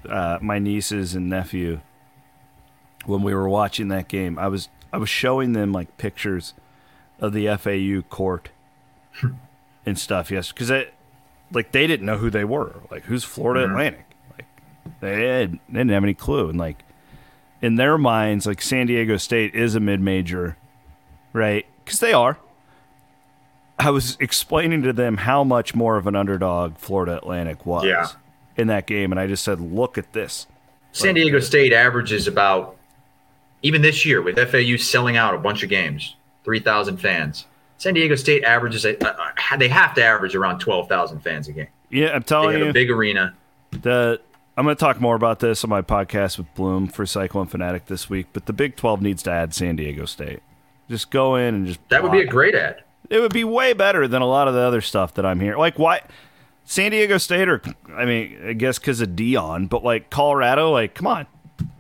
uh, my nieces and nephew, when we were watching that game. I was I was showing them like pictures of the F A U court and stuff. Yes, because it like they didn't know who they were. Like who's Florida mm-hmm. Atlantic? Like they, had, they didn't have any clue. And like in their minds, like San Diego State is a mid-major, right? Because they are. I was explaining to them how much more of an underdog Florida Atlantic was yeah. in that game, and I just said, look at this. San Diego like, State averages about, even this year with F A U selling out a bunch of games, three thousand fans. San Diego State averages, a, uh, they have to average around twelve thousand fans a game. Yeah, I'm telling you. They have a big arena. The, I'm going to talk more about this on my podcast with Bloom for Cyclone Fanatic this week, but the Big twelve needs to add San Diego State. Just go in and just That block. Would be a great ad. It would be way better than a lot of the other stuff that I'm hearing. Like, why San Diego State or, I mean, I guess because of Dion, but, like, Colorado, like, come on.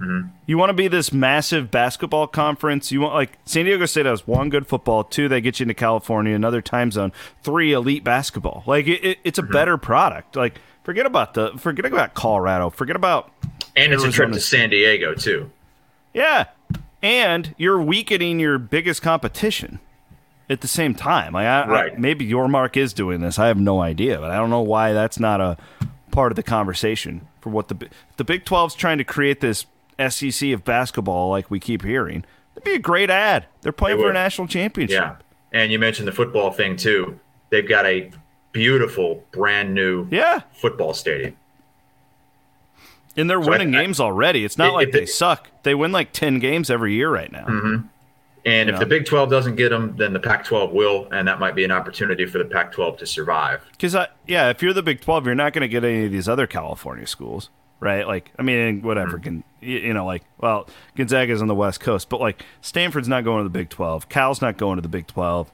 Mm-hmm. You want to be this massive basketball conference. You want, like, San Diego State has one, good football, two, they get you into California, another time zone, three, elite basketball. Like, it, it, it's a mm-hmm. better product. Like, forget about the, forget about Colorado. Forget about And it's Arizona. A trip to San Diego, too. Yeah. And you're weakening your biggest competition. At the same time, like I, right. I, maybe your mark is doing this. I have no idea, but I don't know why that's not a part of the conversation for what the the Big twelve's trying to create this S E C of basketball, like we keep hearing. That'd be a great ad. They're playing they for a national championship. Yeah, and you mentioned the football thing too. They've got a beautiful, brand new yeah. football stadium, and they're so winning I, games I, already. It's not it, like it, they it, suck. They win like ten games every year right now. Mm-hmm. And you if know. The Big twelve doesn't get them, then the Pac twelve will, and that might be an opportunity for the Pac twelve to survive. Because, yeah, if you're the Big twelve, you're not going to get any of these other California schools, right? Like, I mean, whatever. Mm-hmm. Can, you know, like, well, Gonzaga's on the West Coast, but, like, Stanford's not going to the Big twelve. Cal's not going to the Big twelve.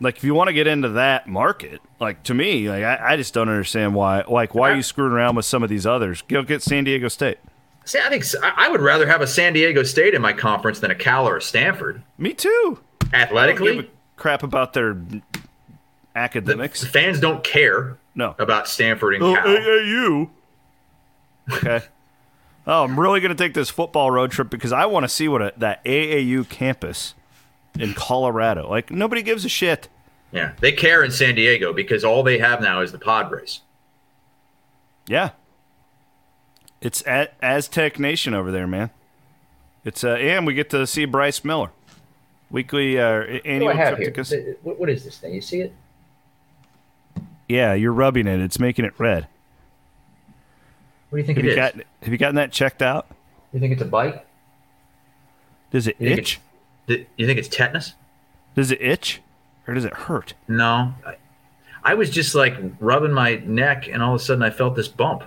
Like, if you want to get into that market, like, to me, like, I, I just don't understand why. Like, why are you screwing around with some of these others? Go get San Diego State. See, I think I would rather have a San Diego State in my conference than a Cal or a Stanford. Me too. Athletically, I don't give a crap about their academics. The fans don't care. No. About Stanford and oh, Cal. A A U. Okay. Oh, I'm really going to take this football road trip because I want to see what a, that A A U campus in Colorado. Like nobody gives a shit. Yeah, they care in San Diego because all they have now is the Padres. Yeah. It's at Aztec Nation over there, man. It's uh, and we get to see Bryce Miller weekly. Uh, annual trip to what, what is this thing? You see it? Yeah, you're rubbing it. It's making it red. What do you think have it you is? Got, have you gotten that checked out? You think it's a bite? Does it you itch? Think you think it's tetanus? Does it itch or does it hurt? No, I, I was just like rubbing my neck, and all of a sudden I felt this bump.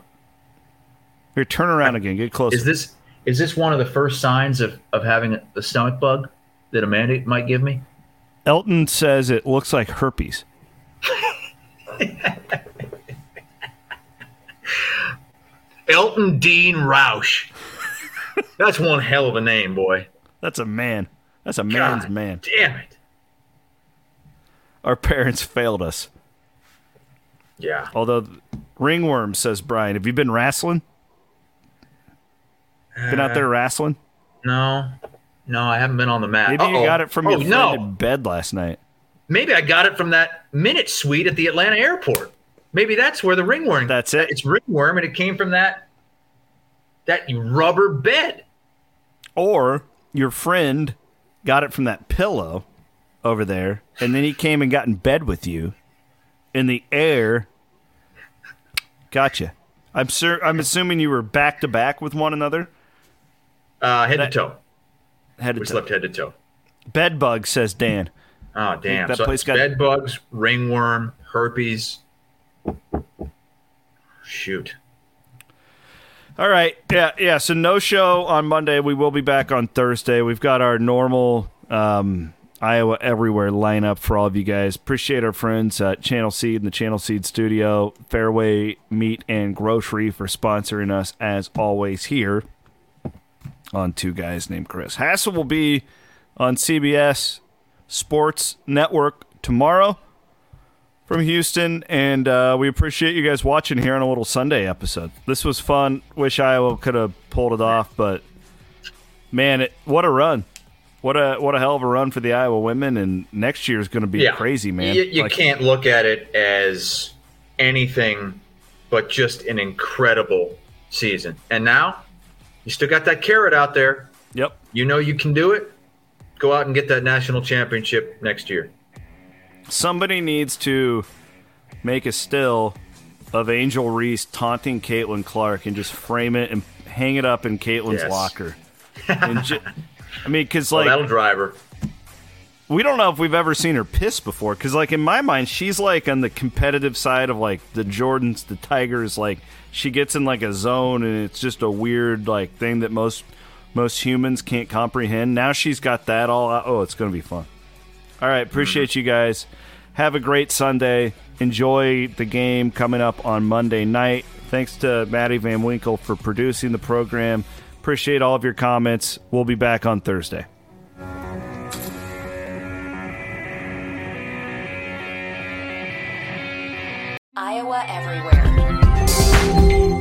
Here, turn around again. Get closer. Is this is this one of the first signs of, of having a stomach bug that Amanda might give me? Elton says it looks like herpes. Elton Dean Roush. That's one hell of a name, boy. That's a man. That's a man's God man. Damn it. Our parents failed us. Yeah. Although, Ringworm says, Brian, have you been wrestling? Uh, been out there wrestling? No. No, I haven't been on the mat. Maybe Uh-oh. you got it from oh, your friend no. in bed last night. Maybe I got it from that minute suite at the Atlanta airport. Maybe that's where the ringworm. That's it. It's ringworm, and it came from that that rubber bed. Or your friend got it from that pillow over there, and then he came and got in bed with you in the air. Gotcha. I'm sure. I'm assuming you were back to back with one another. Uh, head that, to toe. Head to we toe. Slept head to toe. Bed bug, says Dan. Oh, damn. That so place got bed bugs, ringworm, herpes. Shoot. All right. Yeah, yeah. So no show on Monday. We will be back on Thursday. We've got our normal um, Iowa Everywhere lineup for all of you guys. Appreciate our friends at Channel Seed and the Channel Seed Studio, Fairway Meat and Grocery for sponsoring us, as always, here on Two Guys Named Chris. Hassel will be on C B S Sports Network tomorrow from Houston, and uh, we appreciate you guys watching here on a little Sunday episode. This was fun. Wish Iowa could have pulled it off, but man, it, what a run! What a what a hell of a run for the Iowa women, and next year is going to be yeah. crazy, man. You, you like, can't look at it as anything but just an incredible season. And now you still got that carrot out there. Yep, you know you can do it. Go out and get that national championship next year. Somebody needs to make a still of Angel Reese taunting Caitlin Clark and just frame it and hang it up in Caitlin's yes. locker. And ju- I mean, because like, oh, that'll drive her. We don't know if we've ever seen her piss before, because like in my mind, she's like on the competitive side of like the Jordans, the Tigers. Like she gets in like a zone, and it's just a weird like thing that most most humans can't comprehend. Now she's got that all out. Oh, it's going to be fun. All right, appreciate mm-hmm. you guys. Have a great Sunday. Enjoy the game coming up on Monday night. Thanks to Maddie Van Winkle for producing the program. Appreciate all of your comments. We'll be back on Thursday. Iowa Everywhere.